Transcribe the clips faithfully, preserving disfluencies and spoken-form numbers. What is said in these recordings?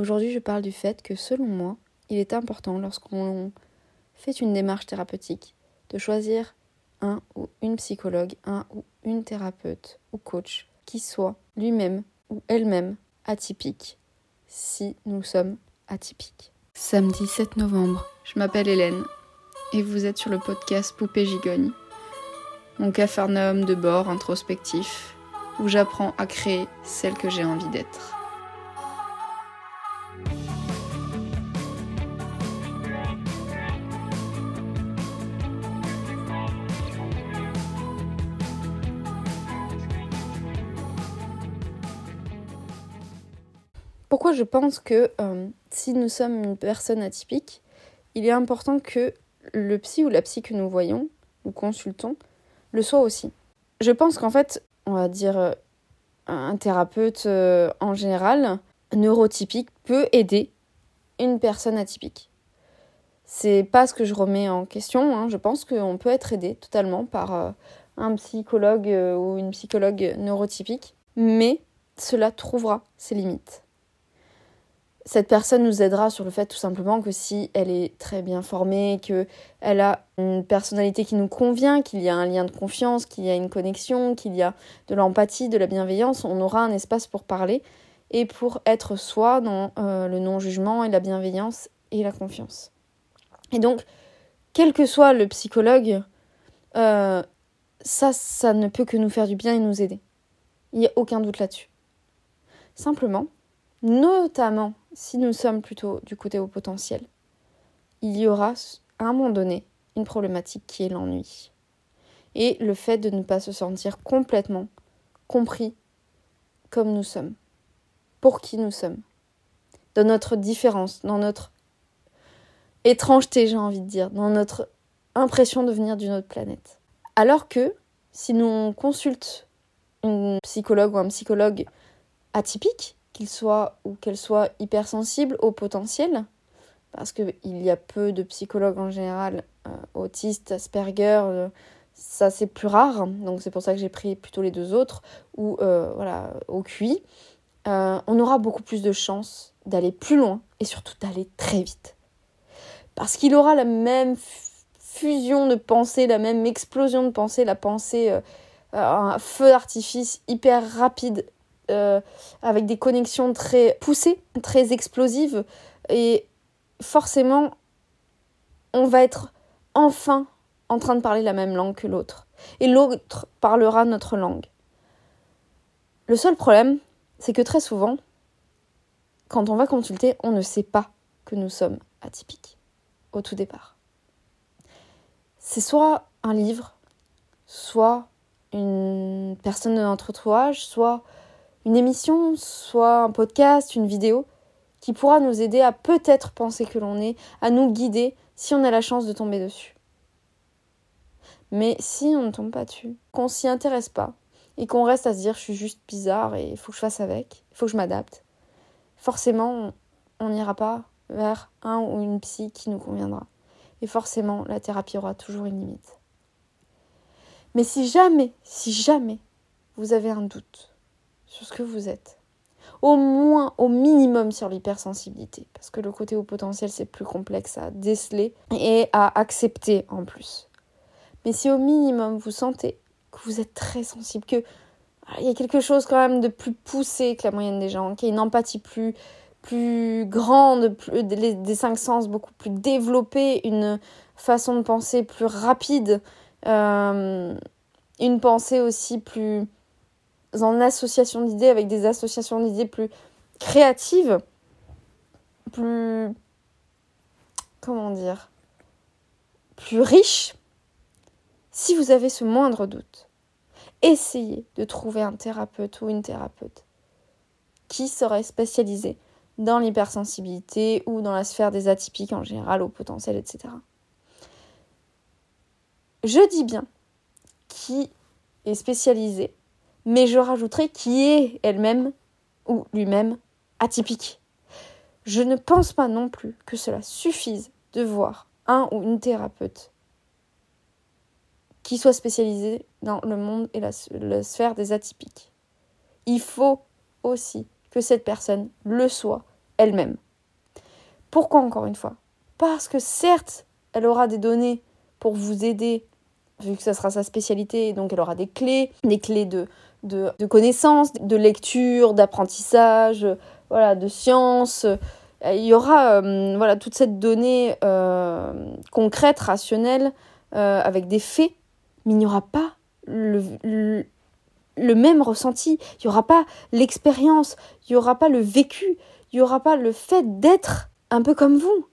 Aujourd'hui, je parle du fait que, selon moi, il est important, lorsqu'on fait une démarche thérapeutique, de choisir un ou une psychologue, un ou une thérapeute ou coach, qui soit lui-même ou elle-même atypique, si nous sommes atypiques. Samedi sept novembre, je m'appelle Hélène et vous êtes sur le podcast Poupée Gigogne, mon capharnaüm de bord introspectif où j'apprends à créer celle que j'ai envie d'être. Pourquoi je pense que euh, si nous sommes une personne atypique, il est important que le psy ou la psy que nous voyons, ou consultons, le soit aussi. Je pense qu'en fait, on va dire, euh, un thérapeute euh, en général, neurotypique, peut aider une personne atypique. C'est pas ce que je remets en question, hein. Je pense qu'on peut être aidé totalement par euh, un psychologue euh, ou une psychologue neurotypique, mais cela trouvera ses limites. Cette personne nous aidera sur le fait tout simplement que si elle est très bien formée, qu'elle a une personnalité qui nous convient, qu'il y a un lien de confiance, qu'il y a une connexion, qu'il y a de l'empathie, de la bienveillance, on aura un espace pour parler et pour être soi dans euh, le non-jugement et la bienveillance et la confiance. Et donc, quel que soit le psychologue, euh, ça, ça ne peut que nous faire du bien et nous aider. Il n'y a aucun doute là-dessus. Simplement, notamment si nous sommes plutôt du côté au potentiel, il y aura à un moment donné une problématique qui est l'ennui. Et le fait de ne pas se sentir complètement compris comme nous sommes, pour qui nous sommes, dans notre différence, dans notre étrangeté, j'ai envie de dire, dans notre impression de venir d'une autre planète. Alors que si nous consultons une psychologue ou un psychologue atypique, qu'il soit ou qu'elle soit hypersensible au potentiel, parce qu'il y a peu de psychologues en général, euh, autistes, Asperger, euh, ça c'est plus rare, donc c'est pour ça que j'ai pris plutôt les deux autres, ou euh, voilà, au Q I, euh, on aura beaucoup plus de chances d'aller plus loin et surtout d'aller très vite. Parce qu'il aura la même f- fusion de pensée, la même explosion de pensée, la pensée, euh, un feu d'artifice hyper rapide, Euh, avec des connexions très poussées, très explosives, et forcément on va être enfin en train de parler la même langue que l'autre, et l'autre parlera notre langue. Le seul problème, c'est que très souvent, quand on va consulter, on ne sait pas que nous sommes atypiques au tout départ. C'est soit un livre, soit une personne de notre entourage, soit une émission, soit un podcast, une vidéo, qui pourra nous aider à peut-être penser que l'on est, à nous guider si on a la chance de tomber dessus. Mais si on ne tombe pas dessus, qu'on s'y intéresse pas, et qu'on reste à se dire « je suis juste bizarre et il faut que je fasse avec, il faut que je m'adapte », forcément, on n'ira pas vers un ou une psy qui nous conviendra. Et forcément, la thérapie aura toujours une limite. Mais si jamais, si jamais, vous avez un doute sur ce que vous êtes, au moins, au minimum sur l'hypersensibilité, parce que le côté au potentiel, c'est plus complexe à déceler et à accepter en plus. Mais si au minimum, vous sentez que vous êtes très sensible, que il y a quelque chose quand même de plus poussé que la moyenne des gens, qu'il y a une empathie plus, plus grande, plus, des, des cinq sens beaucoup plus développés, une façon de penser plus rapide, euh, une pensée aussi plus en association d'idées, avec des associations d'idées plus créatives, plus, comment dire, plus riches. Si vous avez ce moindre doute, essayez de trouver un thérapeute ou une thérapeute qui serait spécialisée dans l'hypersensibilité ou dans la sphère des atypiques en général, au potentiel, et cetera. Je dis bien qui est spécialisée, mais je rajouterai qui est elle-même ou lui-même atypique. Je ne pense pas non plus que cela suffise de voir un ou une thérapeute qui soit spécialisée dans le monde et la, la sphère des atypiques. Il faut aussi que cette personne le soit elle-même. Pourquoi encore une fois ? Parce que certes, elle aura des données pour vous aider, vu que ça sera sa spécialité, donc elle aura des clés, des clés de, de, de connaissances, de lecture, d'apprentissage, voilà, de sciences. Il y aura euh, voilà, toute cette donnée euh, concrète, rationnelle, euh, avec des faits, mais il n'y aura pas le, le, le même ressenti, il n'y aura pas l'expérience, il n'y aura pas le vécu, il n'y aura pas le fait d'être un peu comme vous,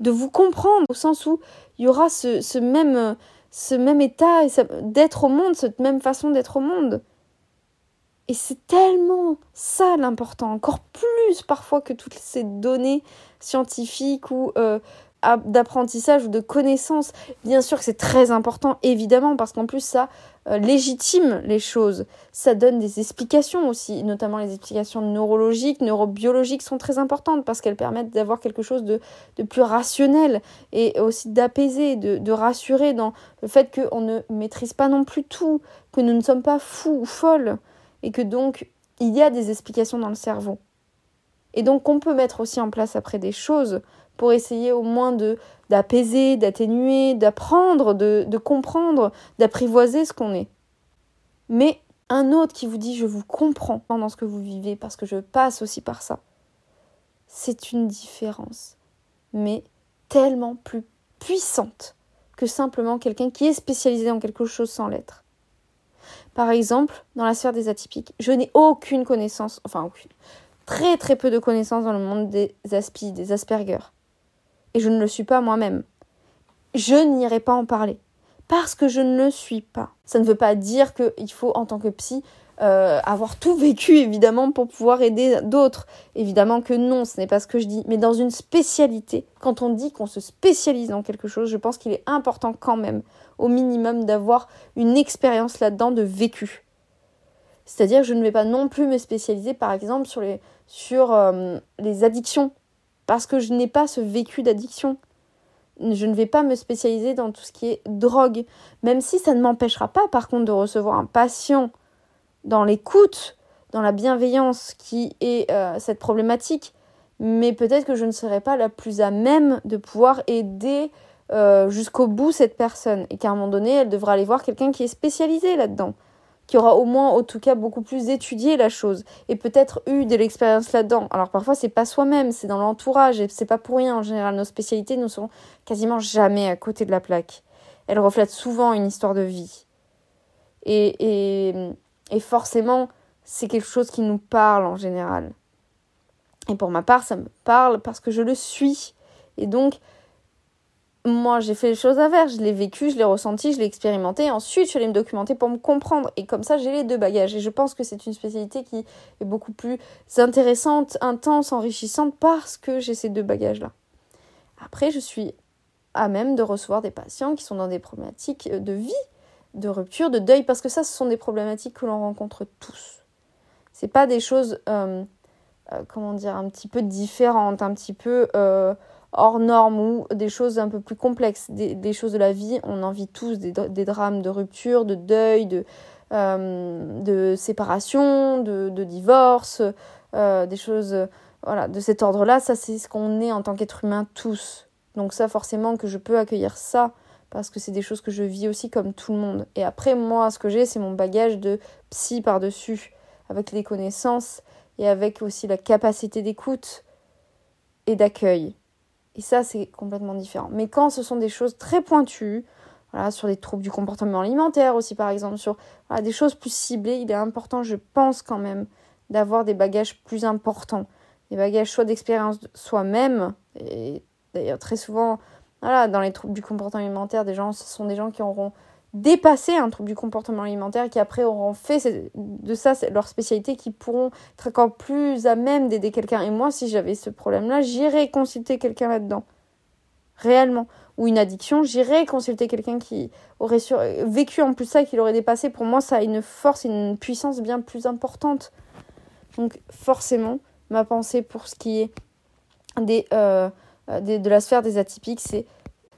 de vous comprendre, au sens où il y aura ce, ce, même, ce même état et ça, d'être au monde, cette même façon d'être au monde. Et c'est tellement ça l'important, encore plus parfois que toutes ces données scientifiques ou euh, d'apprentissage ou de connaissances. Bien sûr que c'est très important, évidemment, parce qu'en plus ça euh, légitime les choses. Ça donne des explications aussi, notamment les explications neurologiques, neurobiologiques sont très importantes parce qu'elles permettent d'avoir quelque chose de, de plus rationnel et aussi d'apaiser, de, de rassurer dans le fait qu'on ne maîtrise pas non plus tout, que nous ne sommes pas fous ou folles. Et que donc, il y a des explications dans le cerveau. Et donc, on peut mettre aussi en place après des choses pour essayer au moins de, d'apaiser, d'atténuer, d'apprendre, de, de comprendre, d'apprivoiser ce qu'on est. Mais un autre qui vous dit « je vous comprends dans ce que vous vivez parce que je passe aussi par ça », c'est une différence, mais tellement plus puissante que simplement quelqu'un qui est spécialisé dans quelque chose sans l'être. Par exemple, dans la sphère des atypiques, je n'ai aucune connaissance, enfin aucune, très très peu de connaissances dans le monde des aspies, des Asperger. Et je ne le suis pas moi-même. Je n'irai pas en parler, parce que je ne le suis pas. Ça ne veut pas dire qu'il faut, en tant que psy, euh, avoir tout vécu, évidemment, pour pouvoir aider d'autres. Évidemment que non, ce n'est pas ce que je dis. Mais dans une spécialité, quand on dit qu'on se spécialise dans quelque chose, je pense qu'il est important quand même au minimum d'avoir une expérience là-dedans de vécu. C'est-à-dire que je ne vais pas non plus me spécialiser par exemple sur les, sur, euh, les addictions parce que je n'ai pas ce vécu d'addiction. Je ne vais pas me spécialiser dans tout ce qui est drogue, même si ça ne m'empêchera pas par contre de recevoir un patient dans l'écoute, dans la bienveillance qui est euh, cette problématique, mais peut-être que je ne serai pas la plus à même de pouvoir aider Euh, jusqu'au bout cette personne et qu'à un moment donné elle devra aller voir quelqu'un qui est spécialisé là-dedans, qui aura au moins en tout cas beaucoup plus étudié la chose et peut-être eu de l'expérience là-dedans. Alors parfois c'est pas soi-même, c'est dans l'entourage et c'est pas pour rien en général. Nos spécialités ne sont quasiment jamais à côté de la plaque, elles reflètent souvent une histoire de vie et, et, et forcément c'est quelque chose qui nous parle en général. Et pour ma part ça me parle parce que je le suis et donc moi, j'ai fait les choses inverses, je l'ai vécu, je l'ai ressenti, je l'ai expérimenté, et ensuite je suis allée me documenter pour me comprendre, et comme ça j'ai les deux bagages, et je pense que c'est une spécialité qui est beaucoup plus intéressante, intense, enrichissante, parce que j'ai ces deux bagages-là. Après, je suis à même de recevoir des patients qui sont dans des problématiques de vie, de rupture, de deuil, parce que ça, ce sont des problématiques que l'on rencontre tous. C'est pas des choses, euh, euh, comment dire, un petit peu différentes, un petit peu... Euh, hors normes ou des choses un peu plus complexes, des, des choses de la vie. On en vit tous, des, des drames de rupture, de deuil, de, euh, de séparation, de, de divorce, euh, des choses euh, voilà, de cet ordre-là. Ça, c'est ce qu'on est en tant qu'être humain tous. Donc ça, forcément, que je peux accueillir ça parce que c'est des choses que je vis aussi comme tout le monde. Et après, moi, ce que j'ai, c'est mon bagage de psy par-dessus, avec les connaissances et avec aussi la capacité d'écoute et d'accueil. Et ça, c'est complètement différent. Mais quand ce sont des choses très pointues, voilà, sur des troubles du comportement alimentaire aussi, par exemple, sur voilà, des choses plus ciblées, il est important, je pense quand même, d'avoir des bagages plus importants. Des bagages soit d'expérience de soi-même, et d'ailleurs très souvent, voilà, dans les troubles du comportement alimentaire, des gens, ce sont des gens qui auront dépassé un trouble du comportement alimentaire et qui après auront fait de ça leur spécialité, qui pourront être encore plus à même d'aider quelqu'un. Et moi, si j'avais ce problème-là, j'irais consulter quelqu'un là-dedans, réellement. Ou une addiction, j'irais consulter quelqu'un qui aurait sur... vécu en plus ça, qui l'aurait dépassé. Pour moi, ça a une force, une puissance bien plus importante. Donc forcément, ma pensée pour ce qui est des, euh, des, de la sphère des atypiques, c'est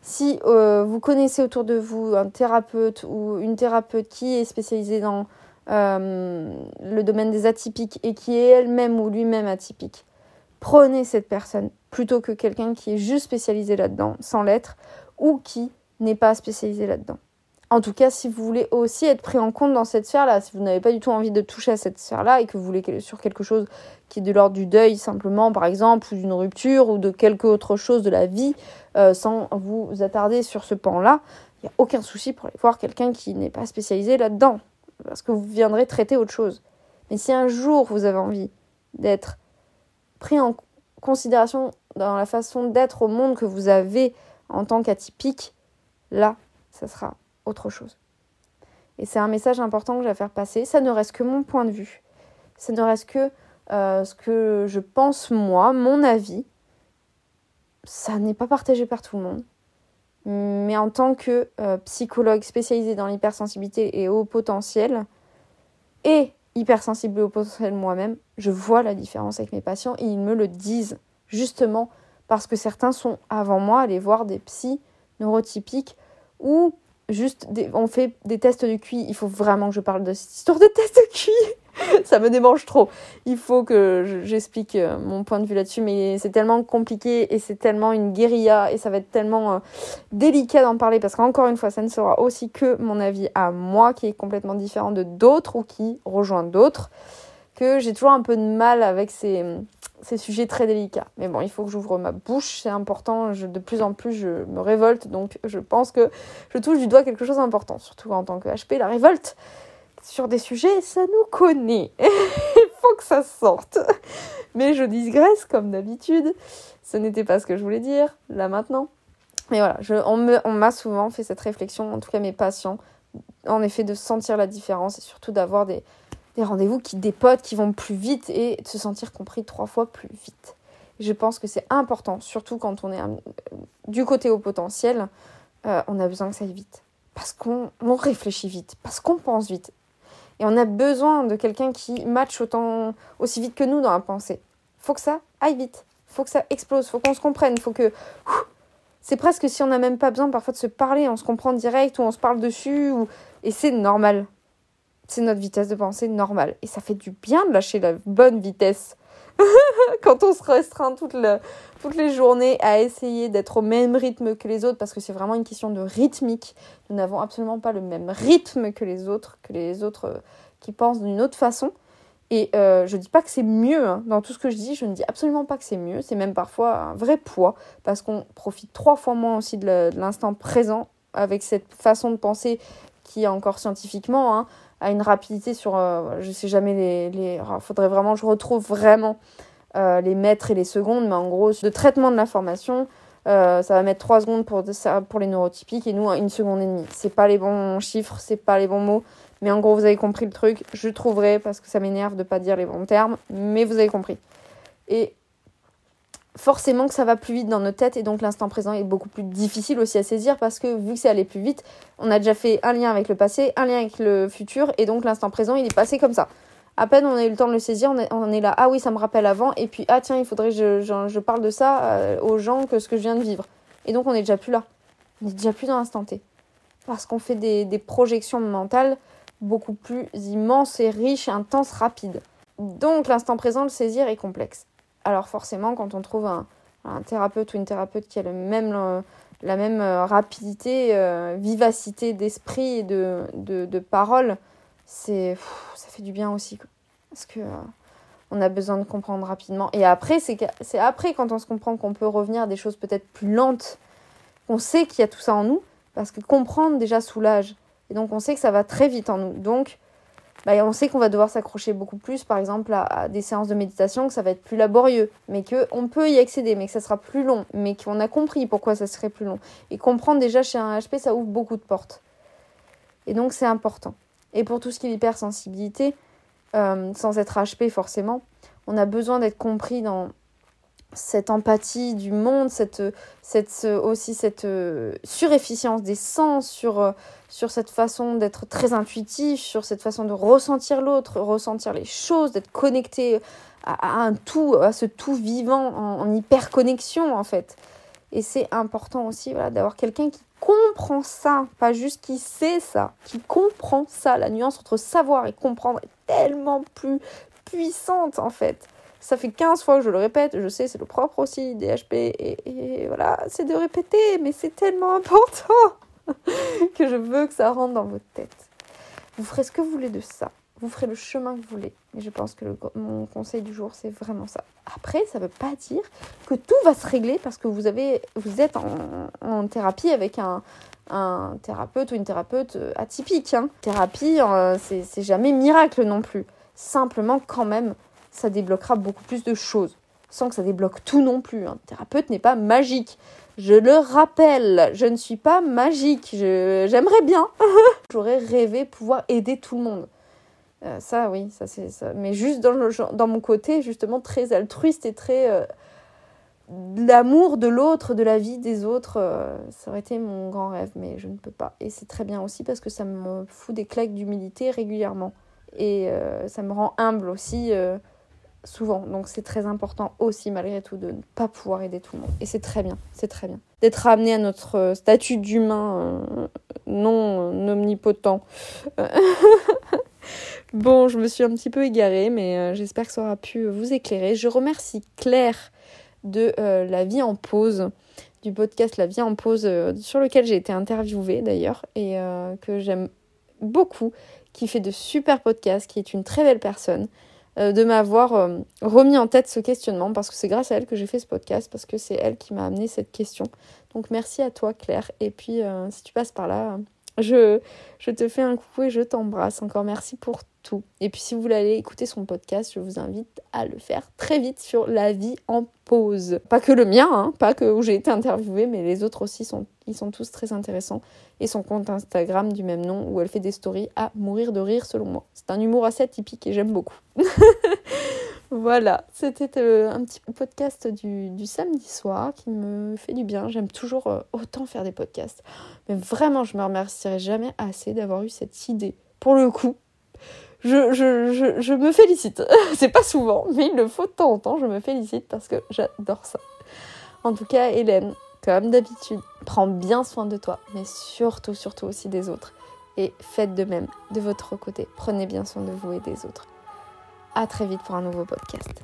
Si euh, vous connaissez autour de vous un thérapeute ou une thérapeute qui est spécialisée dans euh, le domaine des atypiques et qui est elle-même ou lui-même atypique, prenez cette personne plutôt que quelqu'un qui est juste spécialisé là-dedans, sans l'être, ou qui n'est pas spécialisé là-dedans. En tout cas, si vous voulez aussi être pris en compte dans cette sphère-là, si vous n'avez pas du tout envie de toucher à cette sphère-là et que vous voulez sur quelque chose qui est de l'ordre du deuil simplement, par exemple, ou d'une rupture, ou de quelque autre chose de la vie, euh, sans vous attarder sur ce pan-là, il n'y a aucun souci pour aller voir quelqu'un qui n'est pas spécialisé là-dedans, parce que vous viendrez traiter autre chose. Mais si un jour vous avez envie d'être pris en considération dans la façon d'être au monde que vous avez en tant qu'atypique, là, ça sera autre chose. Et c'est un message important que j'ai à faire passer. Ça ne reste que mon point de vue. Ça ne reste que euh, ce que je pense moi, mon avis. Ça n'est pas partagé par tout le monde. Mais en tant que euh, psychologue spécialisée dans l'hypersensibilité et au potentiel, et hypersensible et au potentiel moi-même, je vois la différence avec mes patients et ils me le disent. Justement parce que certains sont avant moi allés voir des psys neurotypiques ou juste, des, on fait des tests de Q I. Il faut vraiment que je parle de cette histoire de test de Q I. Ça me démange trop. Il faut que j'explique mon point de vue là-dessus. Mais c'est tellement compliqué et c'est tellement une guérilla. Et ça va être tellement euh, délicat d'en parler. Parce qu'encore une fois, ça ne sera aussi que mon avis à moi, qui est complètement différent de d'autres ou qui rejoint d'autres. Que j'ai toujours un peu de mal avec ces, ces sujets très délicats. Mais bon, il faut que j'ouvre ma bouche. C'est important. Je, de plus en plus, je me révolte. Donc, je pense que je touche du doigt quelque chose d'important. Surtout en tant que H P, la révolte sur des sujets, ça nous connaît. Il faut que ça sorte. Mais je digresse comme d'habitude. Ce n'était pas ce que je voulais dire, là, maintenant. Mais voilà, je, on, me, on m'a souvent fait cette réflexion, en tout cas mes patients, en effet, de sentir la différence et surtout d'avoir des... des rendez-vous qui dépotent, qui vont plus vite et de se sentir compris trois fois plus vite. Je pense que c'est important, surtout quand on est un, du côté au potentiel, euh, on a besoin que ça aille vite. Parce qu'on on réfléchit vite, parce qu'on pense vite. Et on a besoin de quelqu'un qui matche autant, aussi vite que nous dans la pensée. Faut que ça aille vite, faut que ça explose, faut qu'on se comprenne, faut que... Ouf, c'est presque si on n'a même pas besoin parfois de se parler, on se comprend direct ou on se parle dessus, ou... et c'est normal. C'est notre vitesse de pensée normale. Et ça fait du bien de lâcher la bonne vitesse. Quand on se restreint toute la, toutes les journées à essayer d'être au même rythme que les autres, parce que c'est vraiment une question de rythmique. Nous n'avons absolument pas le même rythme que les autres, que les autres euh, qui pensent d'une autre façon. Et euh, je ne dis pas que c'est mieux. Hein. Dans tout ce que je dis, je ne dis absolument pas que c'est mieux. C'est même parfois un vrai poids, parce qu'on profite trois fois moins aussi de, la, de l'instant présent avec cette façon de penser qui est encore scientifiquement... Hein, à une rapidité sur... Euh, je sais jamais les... les oh, faudrait vraiment... Je retrouve vraiment euh, les mètres et les secondes, mais en gros, de traitement de l'information, euh, ça va mettre trois secondes pour, pour les neurotypiques, et nous, une seconde et demie. C'est pas les bons chiffres, c'est pas les bons mots, mais en gros, vous avez compris le truc. Je trouverai, parce que ça m'énerve de pas dire les bons termes, mais vous avez compris. Et forcément que ça va plus vite dans notre tête, et donc l'instant présent est beaucoup plus difficile aussi à saisir, parce que vu que c'est allé plus vite, on a déjà fait un lien avec le passé, un lien avec le futur, et donc l'instant présent il est passé comme ça. À peine on a eu le temps de le saisir, on est là, ah oui ça me rappelle avant, et puis ah tiens il faudrait que je, je, je parle de ça euh, aux gens que ce que je viens de vivre. Et donc on est déjà plus là, on est déjà plus dans l'instant T, parce qu'on fait des, des projections mentales beaucoup plus immenses et riches, intenses, rapides. Donc l'instant présent, le saisir est complexe. Alors forcément, quand on trouve un, un thérapeute ou une thérapeute qui a le même, le, la même rapidité, euh, vivacité d'esprit et de, de, de parole, c'est, pff, ça fait du bien aussi. Quoi. Parce que euh, on a besoin de comprendre rapidement. Et après, c'est, c'est après, quand on se comprend, qu'on peut revenir à des choses peut-être plus lentes. On sait qu'il y a tout ça en nous, parce que comprendre déjà soulage. Et donc on sait que ça va très vite en nous. Donc... Bah, on sait qu'on va devoir s'accrocher beaucoup plus, par exemple, à, à des séances de méditation, que ça va être plus laborieux, mais qu'on peut y accéder, mais que ça sera plus long, mais qu'on a compris pourquoi ça serait plus long. Et comprendre déjà chez un H P, ça ouvre beaucoup de portes. Et donc, c'est important. Et pour tout ce qui est l'hypersensibilité, euh, sans être H P forcément, on a besoin d'être compris dans cette empathie du monde, cette, cette, aussi cette euh, surefficience des sens, sur, euh, sur cette façon d'être très intuitif, sur cette façon de ressentir l'autre, ressentir les choses, d'être connecté à, à un tout, à ce tout vivant en, en hyperconnexion en fait. Et c'est important aussi voilà, d'avoir quelqu'un qui comprend ça, pas juste qui sait ça, qui comprend ça. La nuance entre savoir et comprendre est tellement plus puissante en fait. Ça fait quinze fois que je le répète, je sais, c'est le propre aussi des H P, et, et voilà, c'est de répéter, mais c'est tellement important que je veux que ça rentre dans votre tête. Vous ferez ce que vous voulez de ça, vous ferez le chemin que vous voulez, et je pense que le, mon conseil du jour, c'est vraiment ça. Après, ça ne veut pas dire que tout va se régler parce que vous, avez, vous êtes en, en thérapie avec un... un thérapeute ou une thérapeute atypique. Hein. Thérapie, euh, c'est, c'est jamais miracle non plus. Simplement, quand même, ça débloquera beaucoup plus de choses. Sans que ça débloque tout non plus. Un thérapeute n'est pas magique. Je le rappelle, je ne suis pas magique. Je, j'aimerais bien. J'aurais rêvé pouvoir aider tout le monde. Euh, ça, oui, ça c'est ça. Mais juste dans, le, dans mon côté, justement, très altruiste et très... Euh, l'amour de l'autre, de la vie des autres, euh, ça aurait été mon grand rêve, mais je ne peux pas. Et c'est très bien aussi parce que ça me fout des claques d'humilité régulièrement. Et euh, ça me rend humble aussi, euh, souvent. Donc c'est très important aussi, malgré tout, de ne pas pouvoir aider tout le monde. Et c'est très bien, c'est très bien. D'être amené à notre statut d'humain euh, non euh, omnipotent. Bon, je me suis un petit peu égarée, mais euh, j'espère que ça aura pu vous éclairer. Je remercie Claire de euh, La Vie en Pause, du podcast La Vie en Pause, euh, sur lequel j'ai été interviewée d'ailleurs, et euh, que j'aime beaucoup, qui fait de super podcasts, qui est une très belle personne, euh, de m'avoir euh, remis en tête ce questionnement, parce que c'est grâce à elle que j'ai fait ce podcast, parce que c'est elle qui m'a amené cette question. Donc merci à toi Claire, et puis euh, si tu passes par là, je, je te fais un coucou et je t'embrasse. Encore merci pour tout. Et puis si vous voulez aller écouter son podcast, je vous invite à le faire très vite sur La Vie en Pause. Pas que le mien, hein, pas que où j'ai été interviewée, mais les autres aussi, sont, ils sont tous très intéressants. Et son compte Instagram du même nom, où elle fait des stories à mourir de rire selon moi. C'est un humour assez atypique et j'aime beaucoup. Voilà, c'était euh, un petit podcast du, du samedi soir qui me fait du bien. J'aime toujours euh, autant faire des podcasts. Mais vraiment, je me remercierai jamais assez d'avoir eu cette idée. Pour le coup, je, je, je, je me félicite. C'est pas souvent, mais il le faut de temps en temps. Je me félicite parce que j'adore ça. En tout cas, Hélène, comme d'habitude, prends bien soin de toi, mais surtout, surtout aussi des autres. Et faites de même de votre côté. Prenez bien soin de vous et des autres. À très vite pour un nouveau podcast.